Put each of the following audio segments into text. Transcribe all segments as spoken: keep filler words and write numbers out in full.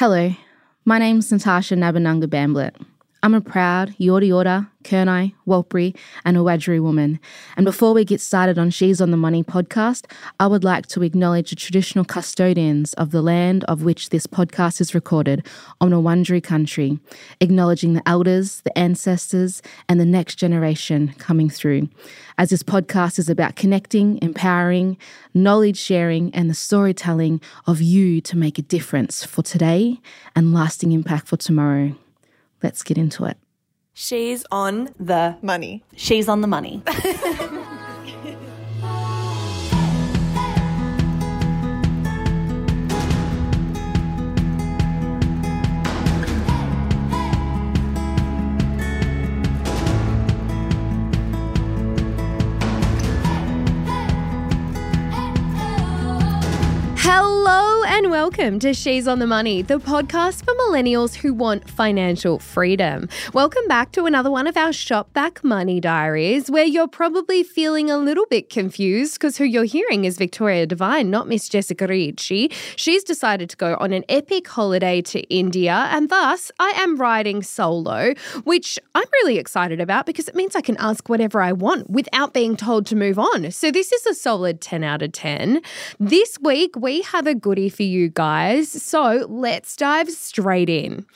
Hello, my name's Natasha Nabununga Bamblett. I'm a proud Yorta Yorta, Kurnai, Walpiri and Awadjuri woman. And before we get started on She's on the Money podcast, I would like to acknowledge the traditional custodians of the land of which this podcast is recorded on Awadjuri country, acknowledging the elders, the ancestors and the next generation coming through. As this podcast is about connecting, empowering, knowledge sharing and the storytelling of you to make a difference for today and lasting impact for tomorrow. Let's get into it. She's on the money. She's on the money. Hello and welcome to She's on the Money, the podcast for millennials who want financial freedom. Welcome back to another one of our ShopBack Money Diaries, where you're probably feeling a little bit confused because who you're hearing is Victoria Devine, not Miss Jessica Ricci. She's decided to go on an epic holiday to India, and thus I am riding solo, which I'm really excited about because it means I can ask whatever I want without being told to move on. So this is a solid ten out of ten. This week, we have a goodie for you guys, so let's dive straight in.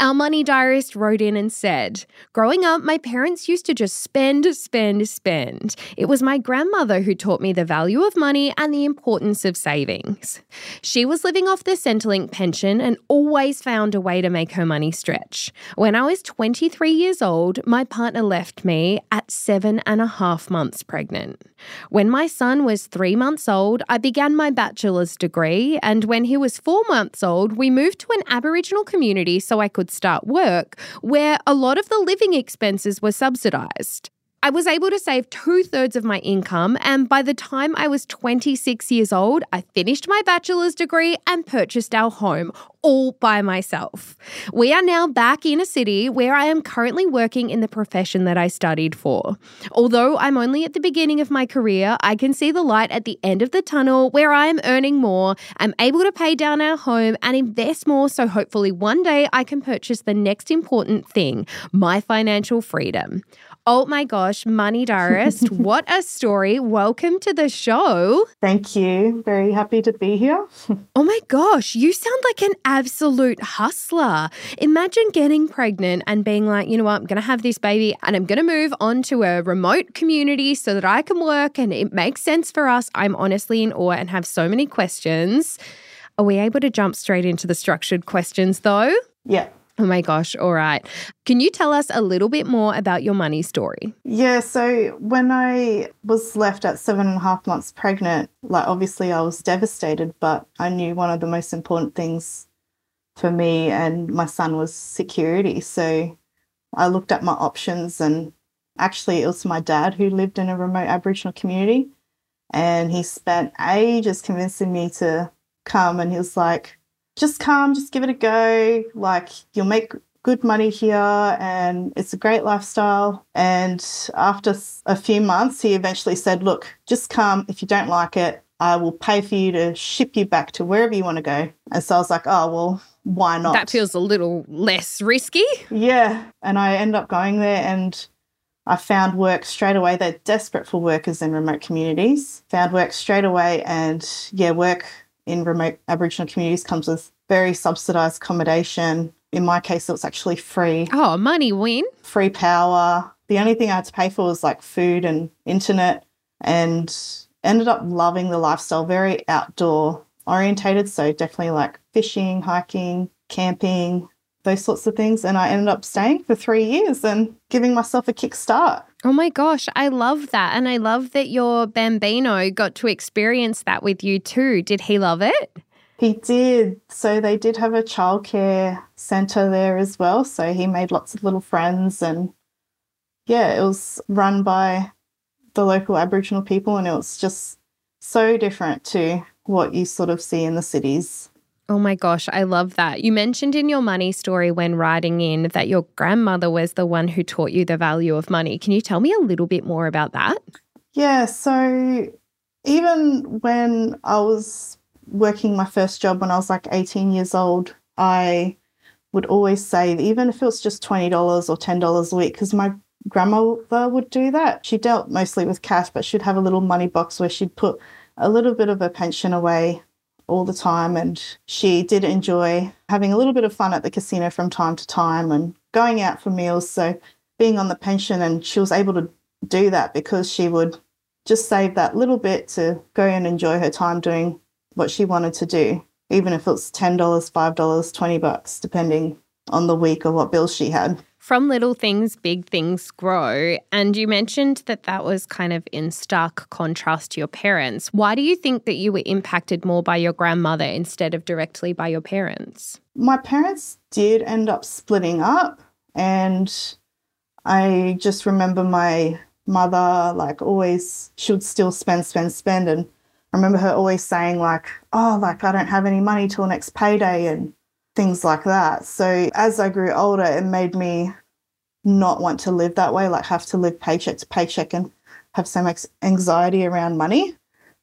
Our money diarist wrote in and said, growing up, my parents used to just spend, spend, spend. It was my grandmother who taught me the value of money and the importance of savings. She was living off the Centrelink pension and always found a way to make her money stretch. When I was twenty-three years old, my partner left me at seven and a half months pregnant. When my son was three months old, I began my bachelor's degree, and when he was four months old, we moved to an Aboriginal community so I could start work, where a lot of the living expenses were subsidised. I was able to save two-thirds of my income, and by the time I was twenty-six years old, I finished my bachelor's degree and purchased our home, all by myself. We are now back in a city where I am currently working in the profession that I studied for. Although I'm only at the beginning of my career, I can see the light at the end of the tunnel where I am earning more, I'm able to pay down our home and invest more, so hopefully one day I can purchase the next important thing, my financial freedom. Oh my gosh, Money Diarist, what a story. Welcome to the show. Thank you. Very happy to be here. Oh my gosh, you sound like an absolute hustler. Imagine getting pregnant and being like, you know what, I'm going to have this baby and I'm going to move on to a remote community so that I can work and it makes sense for us. I'm honestly in awe and have so many questions. Are we able to jump straight into the structured questions though? Yeah. Oh my gosh, all right. Can you tell us a little bit more about your money story? Yeah, so when I was left at seven and a half months pregnant, like obviously I was devastated, but I knew one of the most important things for me and my son was security. So I looked at my options, and actually it was my dad who lived in a remote Aboriginal community, and he spent ages convincing me to come, and he was like, just come, just give it a go, like you'll make good money here and it's a great lifestyle. And after a few months, he eventually said, look, just come. If you don't like it, I will pay for you to ship you back to wherever you want to go. And so I was like, oh, well, why not? That feels a little less risky. Yeah. And I end up going there and I found work straight away. They're desperate for workers in remote communities. Found work straight away and, yeah, work in remote Aboriginal communities comes with very subsidised accommodation. In my case, it was actually free. Oh, money win. Free power. The only thing I had to pay for was like food and internet, and ended up loving the lifestyle, very outdoor orientated. So definitely like fishing, hiking, camping, those sorts of things. And I ended up staying for three years and giving myself a kickstart. Oh my gosh, I love that. And I love that your bambino got to experience that with you too. Did he love it? He did. So they did have a childcare centre there as well. So he made lots of little friends, and yeah, it was run by the local Aboriginal people, and it was just so different to what you sort of see in the cities. Oh my gosh, I love that. You mentioned in your money story when writing in that your grandmother was the one who taught you the value of money. Can you tell me a little bit more about that? Yeah, so even when I was working my first job when I was like eighteen years old, I would always save, even if it was just twenty dollars or ten dollars a week, because my grandmother would do that. She dealt mostly with cash, but she'd have a little money box where she'd put a little bit of her pension away all the time. And she did enjoy having a little bit of fun at the casino from time to time and going out for meals. So being on the pension, and she was able to do that because she would just save that little bit to go and enjoy her time doing what she wanted to do, even if it's ten dollars, five dollars, twenty bucks, depending on the week or what bills she had. From little things, big things grow. And you mentioned that that was kind of in stark contrast to your parents. Why do you think that you were impacted more by your grandmother instead of directly by your parents? My parents did end up splitting up, and I just remember my mother, like, always, she would still spend, spend, spend. And I remember her always saying, like, oh, like, I don't have any money till next payday and things like that. So as I grew older, it made me not want to live that way, like have to live paycheck to paycheck and have so much anxiety around money.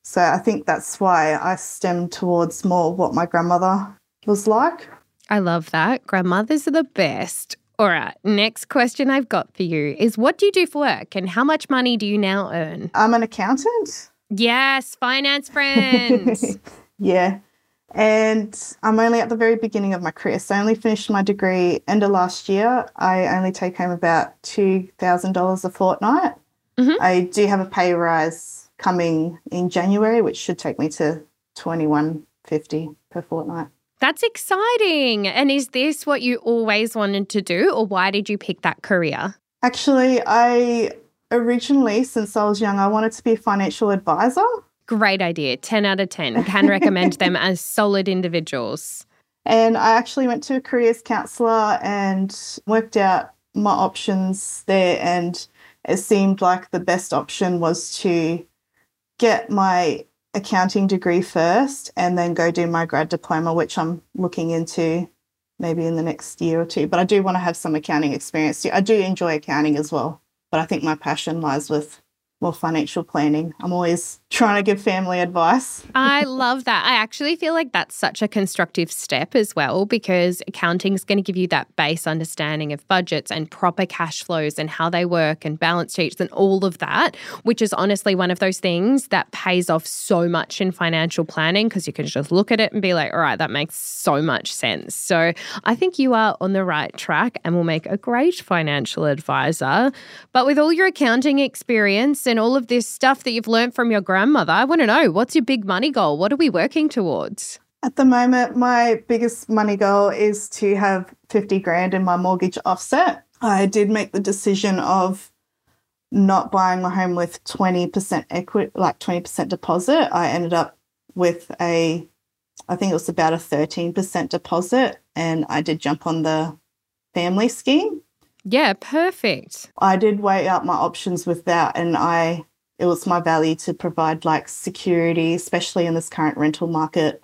So I think that's why I stemmed towards more what my grandmother was like. I love that. Grandmothers are the best. All right, next question I've got for you is, what do you do for work and how much money do you now earn? I'm an accountant. Yes, finance friends. Yeah. And I'm only at the very beginning of my career. So I only finished my degree end of last year. I only take home about two thousand dollars a fortnight. Mm-hmm. I do have a pay rise coming in January, which should take me to twenty-one fifty per fortnight. That's exciting. And is this what you always wanted to do, or why did you pick that career? Actually, I originally, since I was young, I wanted to be a financial advisor. Great idea. ten out of ten. Can recommend them as solid individuals. And I actually went to a careers counsellor and worked out my options there, and it seemed like the best option was to get my accounting degree first and then go do my grad diploma, which I'm looking into maybe in the next year or two. But I do want to have some accounting experience too. I do enjoy accounting as well, but I think my passion lies with more financial planning. I'm always trying to give family advice. I love that. I actually feel like that's such a constructive step as well, because accounting is going to give you that base understanding of budgets and proper cash flows and how they work and balance sheets and all of that, which is honestly one of those things that pays off so much in financial planning, because you can just look at it and be like, all right, that makes so much sense. So I think you are on the right track and will make a great financial advisor. But with all your accounting experience and all of this stuff that you've learned from your grandmother, I want to know, what's your big money goal? What are we working towards? At the moment, my biggest money goal is to have fifty grand in my mortgage offset. I did make the decision of not buying my home with twenty percent equity, like twenty percent deposit. I ended up with a, I think it was about a thirteen percent deposit, and I did jump on the family scheme. Yeah, perfect. I did weigh out my options with that, and I it was my value to provide like security, especially in this current rental market,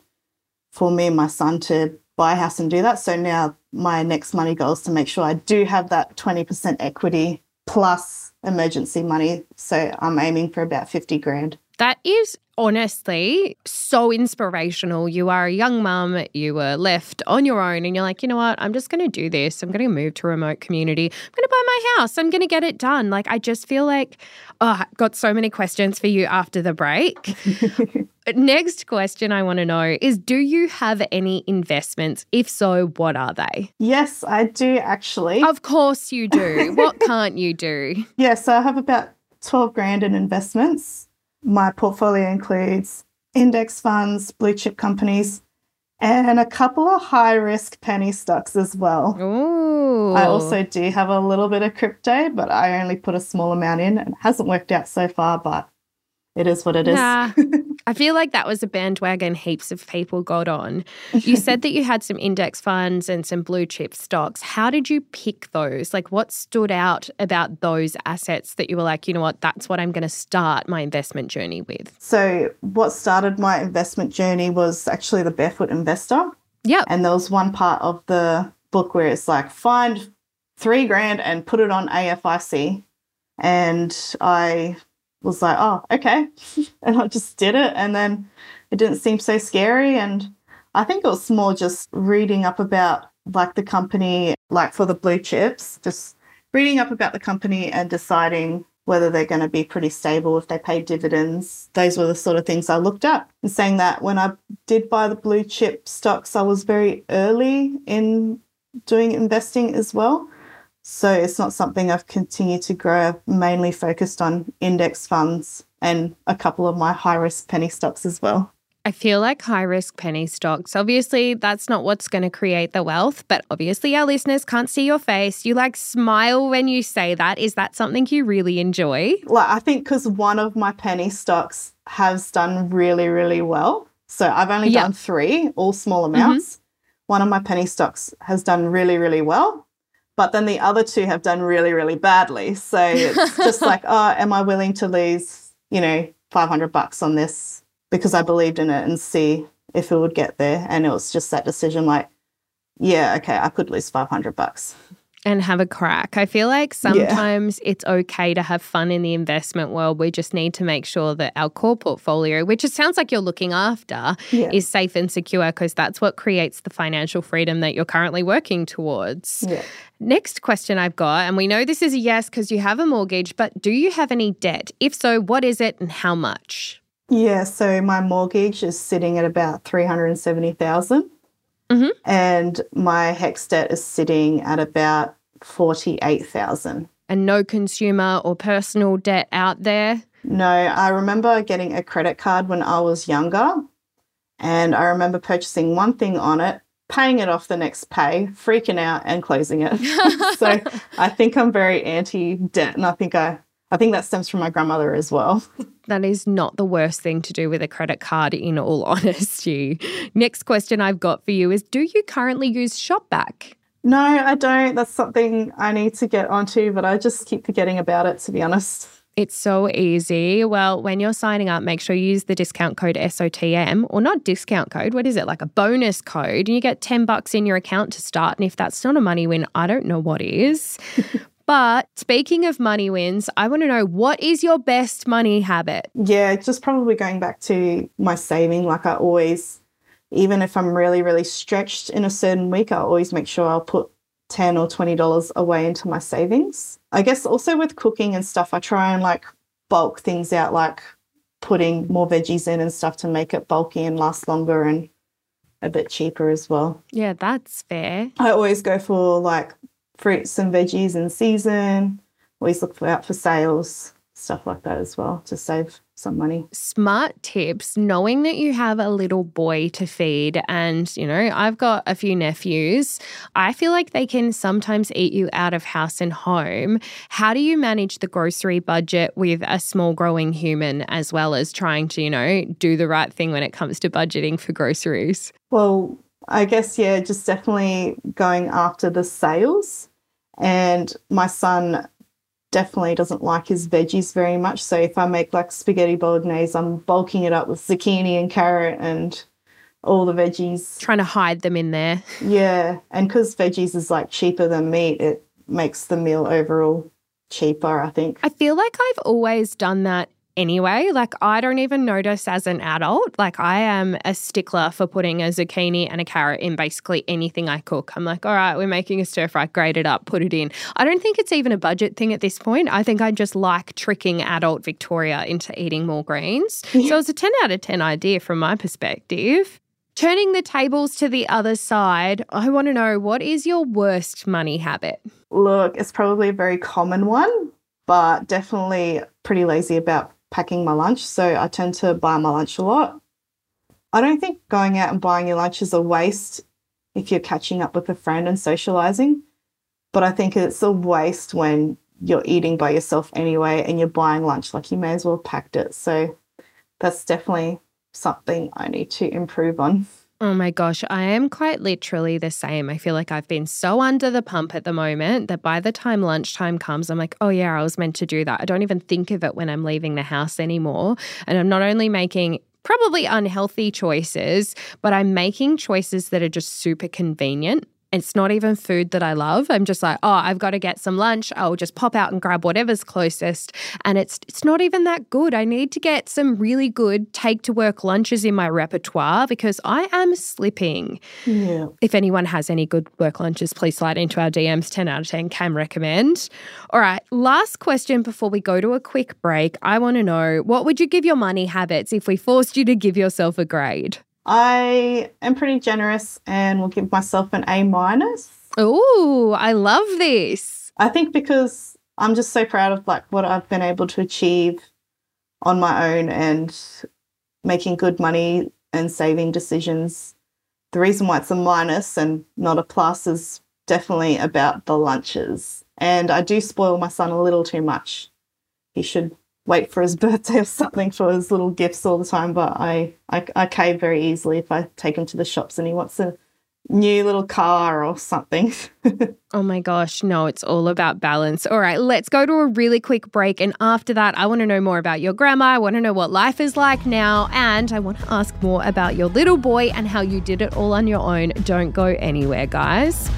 for me and my son to buy a house and do that. So now my next money goal is to make sure I do have that twenty percent equity plus emergency money. So I'm aiming for about fifty grand. That is honestly so inspirational. You are a young mum, you were left on your own, and you're like, you know what, I'm just going to do this. I'm going to move to a remote community. I'm going to buy my house. I'm going to get it done. Like, I just feel like, oh, I've got so many questions for you after the break. Next question I want to know is, do you have any investments? If so, what are they? Yes, I do actually. Of course you do. What can't you do? Yes, yeah, so I have about twelve grand in investments. My portfolio includes index funds, blue chip companies, and a couple of high-risk penny stocks as well. Ooh. I also do have a little bit of crypto, but I only put a small amount in, and it hasn't worked out so far, but it is what it is. Nah, I feel like that was a bandwagon heaps of people got on. You said that you had some index funds and some blue chip stocks. How did you pick those? Like, what stood out about those assets that you were like, you know what, that's what I'm going to start my investment journey with? So what started my investment journey was actually the Barefoot Investor. Yeah. And there was one part of the book where it's like, find three grand and put it on A F I C. And I was like, oh, okay. And I just did it. And then it didn't seem so scary. And I think it was more just reading up about like the company, like for the blue chips, just reading up about the company and deciding whether they're going to be pretty stable, if they pay dividends. Those were the sort of things I looked at. And saying that when I did buy the blue chip stocks, I was very early in doing investing as well. So it's not something I've continued to grow. I've mainly focused on index funds and a couple of my high-risk penny stocks as well. I feel like high-risk penny stocks, obviously that's not what's going to create the wealth, but obviously our listeners can't see your face. You like smile when you say that. Is that something you really enjoy? Like, I think because one of my penny stocks has done really, really well. So I've only yep. done three, all small amounts. Mm-hmm. One of my penny stocks has done really, really well, but then the other two have done really, really badly. So it's just like, oh, am I willing to lose, you know, five hundred bucks on this? Because I believed in it and see if it would get there. And it was just that decision like, yeah, okay, I could lose five hundred bucks. And have a crack. I feel like sometimes yeah. it's okay to have fun in the investment world. We just need to make sure that our core portfolio, which it sounds like you're looking after, yeah. is safe and secure, because that's what creates the financial freedom that you're currently working towards. Yeah. Next question I've got, and we know this is a yes because you have a mortgage, but do you have any debt? If so, what is it and how much? Yeah, so my mortgage is sitting at about three hundred seventy thousand dollars mm-hmm. and my HECS debt is sitting at about forty-eight thousand dollars. And no consumer or personal debt out there? No, I remember getting a credit card when I was younger, and I remember purchasing one thing on it, paying it off the next pay, freaking out and closing it. So I think I'm very anti-debt, and I think I... I think that stems from my grandmother as well. That is not the worst thing to do with a credit card, in all honesty. Next question I've got for you is, do you currently use ShopBack? No, I don't. That's something I need to get onto, but I just keep forgetting about it, to be honest. It's so easy. Well, when you're signing up, make sure you use the discount code S O T M, or not discount code, what is it, like a bonus code, and you get ten bucks in your account to start. And if that's not a money win, I don't know what is. But speaking of money wins, I want to know, what is your best money habit? Yeah, just probably going back to my saving. Like I always, even if I'm really, really stretched in a certain week, I always make sure I'll put ten dollars or twenty dollars away into my savings. I guess also with cooking and stuff, I try and like bulk things out, like putting more veggies in and stuff to make it bulky and last longer and a bit cheaper as well. Yeah, that's fair. I always go for like fruits and veggies in season, always look for, out for sales, stuff like that as well, to save some money. Smart tips, knowing that you have a little boy to feed and, you know, I've got a few nephews. I feel like they can sometimes eat you out of house and home. How do you manage the grocery budget with a small growing human, as well as trying to, you know, do the right thing when it comes to budgeting for groceries? Well, I guess, yeah, just definitely going after the sales. And my son definitely doesn't like his veggies very much. So if I make like spaghetti bolognese, I'm bulking it up with zucchini and carrot and all the veggies. Trying to hide them in there. Yeah. And because veggies is like cheaper than meat, it makes the meal overall cheaper, I think. I feel like I've always done that. Anyway, like I don't even notice as an adult, like I am a stickler for putting a zucchini and a carrot in basically anything I cook. I'm like, all right, we're making a stir fry, grate it up, put it in. I don't think it's even a budget thing at this point. I think I just like tricking adult Victoria into eating more greens. Yeah. So it's a ten out of ten idea from my perspective. Turning the tables to the other side, I want to know, what is your worst money habit? Look, it's probably a very common one, but definitely pretty lazy about packing my lunch, so I tend to buy my lunch a lot. I don't think going out and buying your lunch is a waste if you're catching up with a friend and socialising, but I think it's a waste when you're eating by yourself anyway and you're buying lunch. Like, you may as well have packed it. So that's definitely something I need to improve on. Oh my gosh, I am quite literally the same. I feel like I've been so under the pump at the moment that by the time lunchtime comes, I'm like, oh yeah, I was meant to do that. I don't even think of it when I'm leaving the house anymore. And I'm not only making probably unhealthy choices, but I'm making choices that are just super convenient. it's not even food that I love. I'm just like, oh, I've got to get some lunch. I'll just pop out and grab whatever's closest. And it's it's not even that good. I need to get some really good take-to-work lunches in my repertoire because I am slipping. Yeah. If anyone has any good work lunches, please slide into our D Ms. ten out of ten can recommend. All right, last question before we go to a quick break. I want to know, what would you give your money habits if we forced you to give yourself a grade? I am pretty generous and will give myself an A minus. Ooh, I love this. I think because I'm just so proud of like what I've been able to achieve on my own and making good money and saving decisions. The reason why it's a minus and not a plus is definitely about the lunches. And I do spoil my son a little too much. He should wait for his birthday or something for his little gifts all the time, but I, I, I cave very easily if I take him to the shops and he wants a new little car or something. Oh my gosh, no, it's all about balance. All right, let's go to a really quick break. And after that, I want to know more about your grandma. I want to know what life is like now. And I want to ask more about your little boy and how you did it all on your own. Don't go anywhere, guys.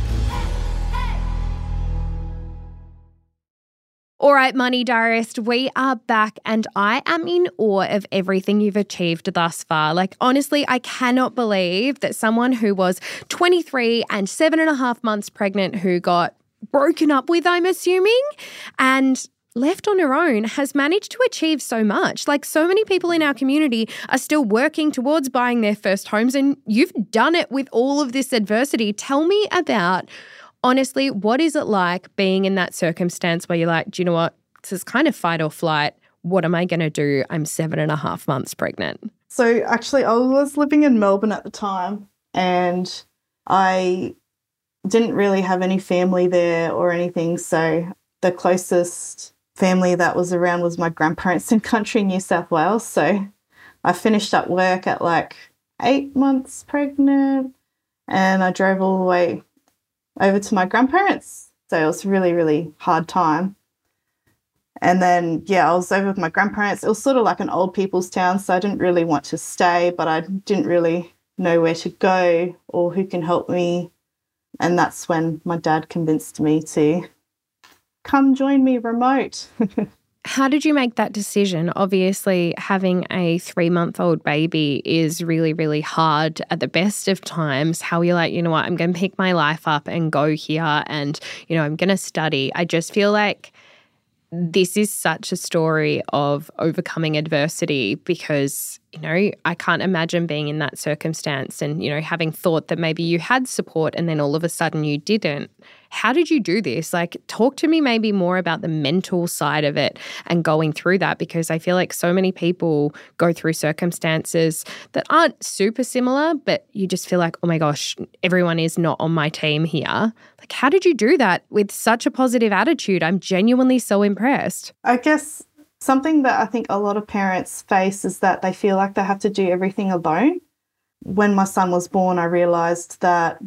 All right, Money Diarist, we are back and I am in awe of everything you've achieved thus far. Like, honestly, I cannot believe that someone who was twenty-three and seven and a half months pregnant, who got broken up with, I'm assuming, and left on her own, has managed to achieve so much. Like, so many people in our community are still working towards buying their first homes, and you've done it with all of this adversity. Tell me about, honestly, what is it like being in that circumstance where you're like, do you know what? This is kind of fight or flight. What am I going to do? I'm seven and a half months pregnant. So actually I was living in Melbourne at the time and I didn't really have any family there or anything. So the closest family that was around was my grandparents in country New South Wales. So I finished up work at like eight months pregnant and I drove all the way over to my grandparents. So it was a really, really hard time. And then, yeah, I was over with my grandparents. It was sort of like an old people's town, so I didn't really want to stay, but I didn't really know where to go or who can help me. And that's when my dad convinced me to come join me remote. How did you make that decision? Obviously, having a three-month-old baby is really, really hard at the best of times. How you're like, you know what, I'm going to pick my life up and go here and, you know, I'm going to study. I just feel like this is such a story of overcoming adversity because, you know, I can't imagine being in that circumstance and, you know, having thought that maybe you had support and then all of a sudden you didn't. How did you do this? Like, talk to me maybe more about the mental side of it and going through that, because I feel like so many people go through circumstances that aren't super similar, but you just feel like, oh my gosh, everyone is not on my team here. Like, how did you do that with such a positive attitude? I'm genuinely so impressed. I guess something that I think a lot of parents face is that they feel like they have to do everything alone. When my son was born, I realised that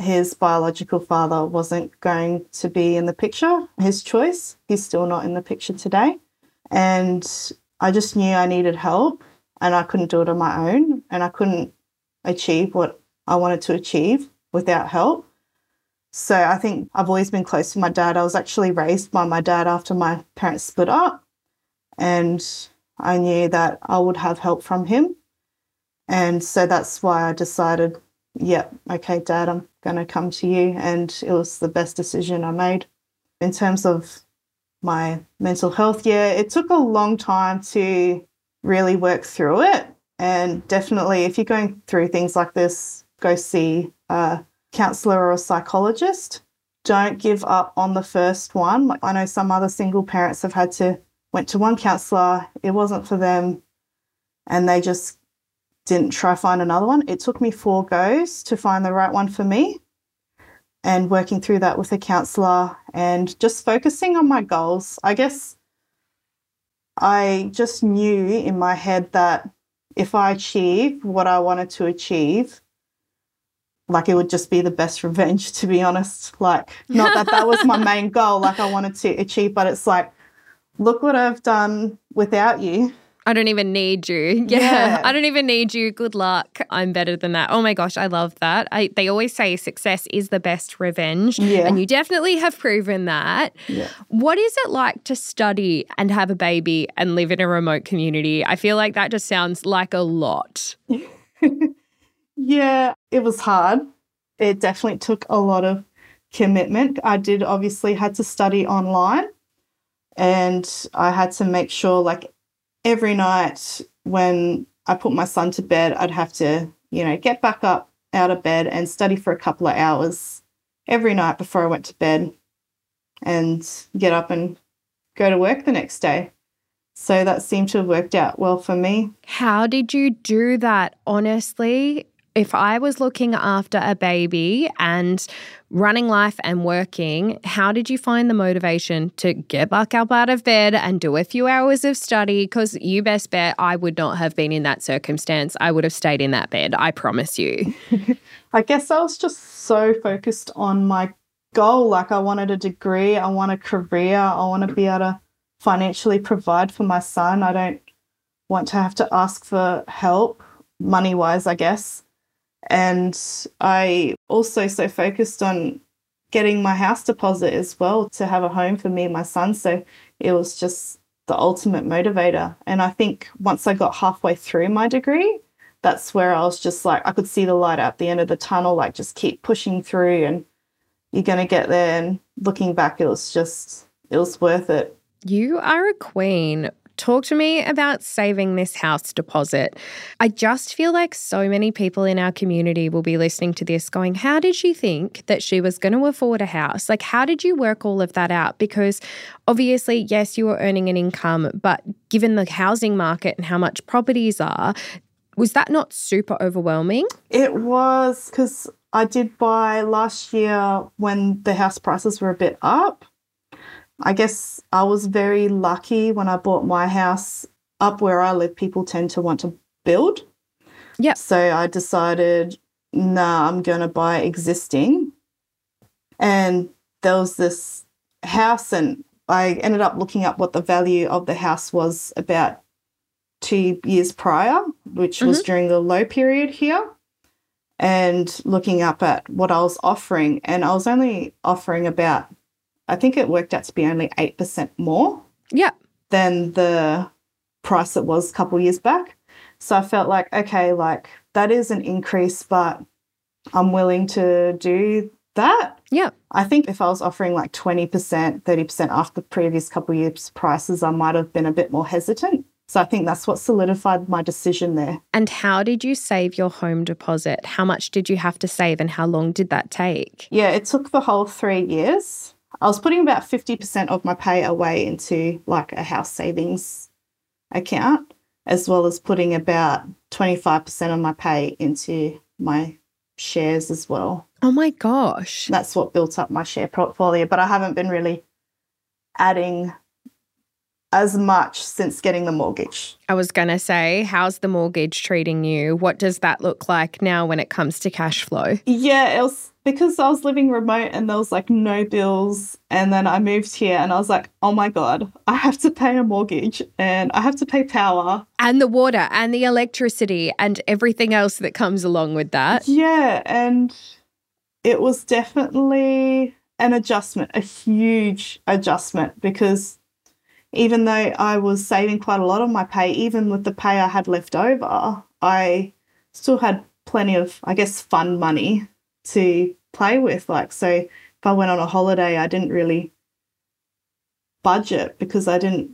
his biological father wasn't going to be in the picture, his choice. He's still not in the picture today. And I just knew I needed help and I couldn't do it on my own and I couldn't achieve what I wanted to achieve without help. So I think I've always been close to my dad. I was actually raised by my dad after my parents split up. And I knew that I would have help from him. And so that's why I decided, yeah, okay, Dad, I'm going to come to you. And it was the best decision I made. In terms of my mental health, yeah, it took a long time to really work through it. And definitely if you're going through things like this, go see a counsellor or a psychologist. Don't give up on the first one. Like, I know some other single parents have had to went to one counsellor, it wasn't for them, and they just didn't try find another one. It took me four goes to find the right one for me, and working through that with a counsellor and just focusing on my goals. I guess I just knew in my head that if I achieve what I wanted to achieve, like, it would just be the best revenge, to be honest. Like, not that that was my main goal, like I wanted to achieve, but it's like, look what I've done without you. I don't even need you. Yeah, yeah. I don't even need you. Good luck. I'm better than that. Oh my gosh, I love that. I, they always say success is the best revenge. Yeah. And you definitely have proven that. Yeah. What is it like to study and have a baby and live in a remote community? I feel like that just sounds like a lot. Yeah, it was hard. It definitely took a lot of commitment. I did obviously had to study online and I had to make sure like every night when I put my son to bed, I'd have to, you know, get back up out of bed and study for a couple of hours every night before I went to bed and get up and go to work the next day. So that seemed to have worked out well for me. How did you do that? Honestly, if I was looking after a baby and running life and working, how did you find the motivation to get back up out of bed and do a few hours of study? Because you best bet I would not have been in that circumstance. I would have stayed in that bed, I promise you. I guess I was just so focused on my goal. Like I wanted a degree, I want a career, I want to be able to financially provide for my son. I don't want to have to ask for help, money-wise, I guess. And I also so focused on getting my house deposit as well to have a home for me and my son. So it was just the ultimate motivator. And I think once I got halfway through my degree, that's where I was just like, I could see the light at the end of the tunnel, like just keep pushing through and you're going to get there. And looking back, it was just, it was worth it. You are a queen. Talk to me about saving this house deposit. I just feel like so many people in our community will be listening to this going, how did she think that she was going to afford a house? Like, how did you work all of that out? Because obviously, yes, you were earning an income, but given the housing market and how much properties are, was that not super overwhelming? It was, because I did buy last year when the house prices were a bit up. I guess I was very lucky when I bought my house. Up where I live, people tend to want to build. Yeah. So I decided, nah, I'm going to buy existing. And there was this house and I ended up looking up what the value of the house was about two years prior, which mm-hmm. was during the low period here, and looking up at what I was offering. And I was only offering about, I think it worked out to be only eight percent more yeah. than the price it was a couple of years back. So I felt like, okay, like that is an increase, but I'm willing to do that. Yeah. I think if I was offering like twenty percent, thirty percent off the previous couple of years' prices, I might have been a bit more hesitant. So I think that's what solidified my decision there. And how did you save your home deposit? How much did you have to save and how long did that take? Yeah, it took the whole three years. I was putting about fifty percent of my pay away into like a house savings account, as well as putting about twenty-five percent of my pay into my shares as well. Oh my gosh. That's what built up my share portfolio, but I haven't been really adding as much since getting the mortgage. I was going to say, how's the mortgage treating you? What does that look like now when it comes to cash flow? Yeah, it was because I was living remote and there was like no bills. And then I moved here and I was like, oh my God, I have to pay a mortgage and I have to pay power. And the water and the electricity and everything else that comes along with that. Yeah, and it was definitely an adjustment, a huge adjustment, because even though I was saving quite a lot of my pay, even with the pay I had left over, I still had plenty of, I guess, fun money to play with. Like, so if I went on a holiday, I didn't really budget because I didn't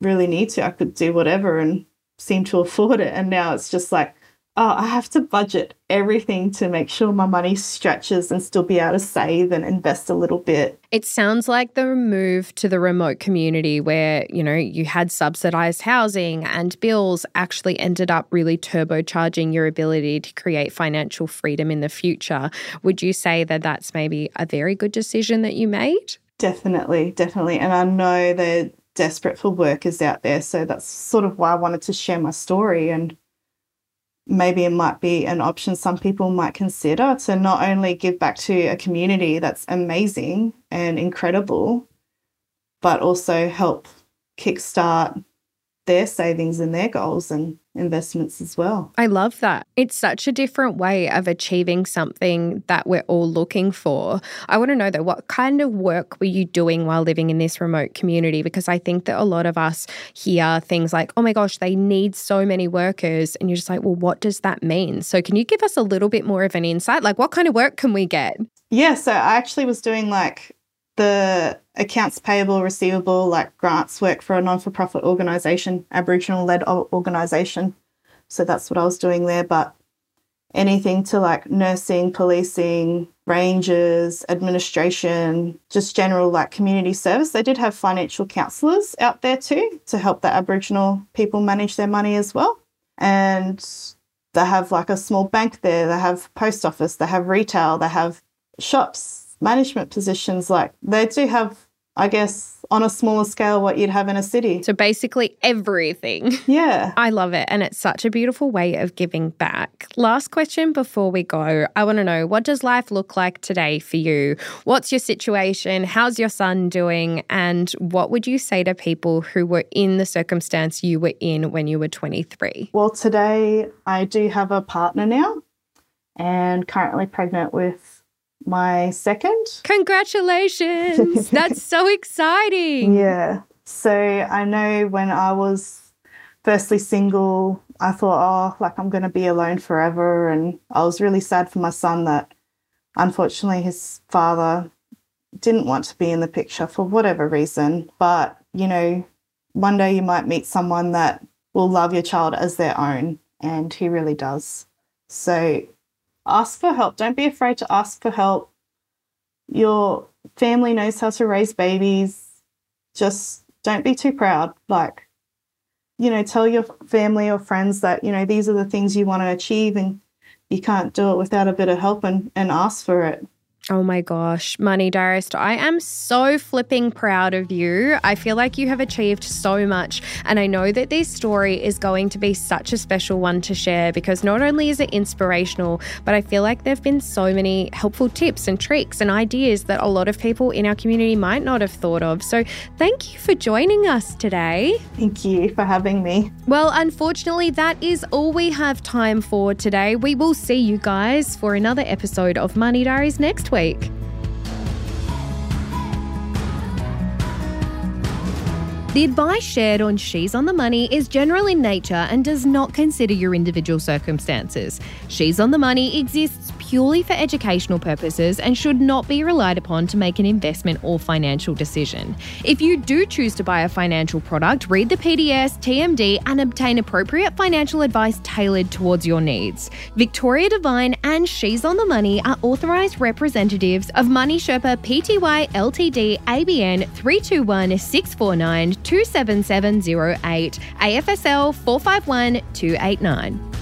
really need to. I could do whatever and seemed to afford it. And now it's just like, oh, I have to budget everything to make sure my money stretches and still be able to save and invest a little bit. It sounds like the move to the remote community where, you know, you had subsidised housing and bills actually ended up really turbocharging your ability to create financial freedom in the future. Would you say that that's maybe a very good decision that you made? Definitely, definitely. And I know they're desperate for workers out there. So that's sort of why I wanted to share my story, and maybe it might be an option some people might consider to not only give back to a community that's amazing and incredible, but also help kickstart their savings and their goals and investments as well. I love that. It's such a different way of achieving something that we're all looking for. I want to know though, what kind of work were you doing while living in this remote community? Because I think that a lot of us hear things like, oh my gosh, they need so many workers. And you're just like, well, what does that mean? So can you give us a little bit more of an insight? Like what kind of work can we get? Yeah, so I actually was doing like the accounts payable, receivable, like grants work for a non-for-profit organisation, Aboriginal-led organisation. So that's what I was doing there. But anything to like nursing, policing, rangers, administration, just general like community service. They did have financial counsellors out there too to help the Aboriginal people manage their money as well. And they have like a small bank there. They have post office. They have retail. They have shops. Management positions, like they do have, I guess, on a smaller scale what you'd have in a city. So basically everything. Yeah. I love it. And it's such a beautiful way of giving back. Last question before we go. I want to know, what does life look like today for you? What's your situation? How's your son doing? And what would you say to people who were in the circumstance you were in when you were twenty-three? Well, today I do have a partner now and currently pregnant with my second. Congratulations. That's so exciting. Yeah. So I know when I was firstly single, I thought, oh, like I'm going to be alone forever. And I was really sad for my son that unfortunately his father didn't want to be in the picture for whatever reason. But, you know, one day you might meet someone that will love your child as their own. And he really does. So ask for help. Don't be afraid to ask for help. Your family knows how to raise babies. Just don't be too proud. Like, you know, tell your family or friends that, you know, these are the things you want to achieve and you can't do it without a bit of help and, and ask for it. Oh my gosh, Money Diarist, I am so flipping proud of you. I feel like you have achieved so much. And I know that this story is going to be such a special one to share because not only is it inspirational, but I feel like there have been so many helpful tips and tricks and ideas that a lot of people in our community might not have thought of. So thank you for joining us today. Thank you for having me. Well, unfortunately, that is all we have time for today. We will see you guys for another episode of Money Diaries next week. Week. The advice shared on She's on the Money is general in nature and does not consider your individual circumstances. She's on the Money exists purely for educational purposes and should not be relied upon to make an investment or financial decision. If you do choose to buy a financial product, read the P D S, T M D and obtain appropriate financial advice tailored towards your needs. Victoria Devine and She's on the Money are authorised representatives of Money Sherpa Pty Ltd A B N three two one, six four nine, two seven seven zero eight, A F S L four five one, two eight nine.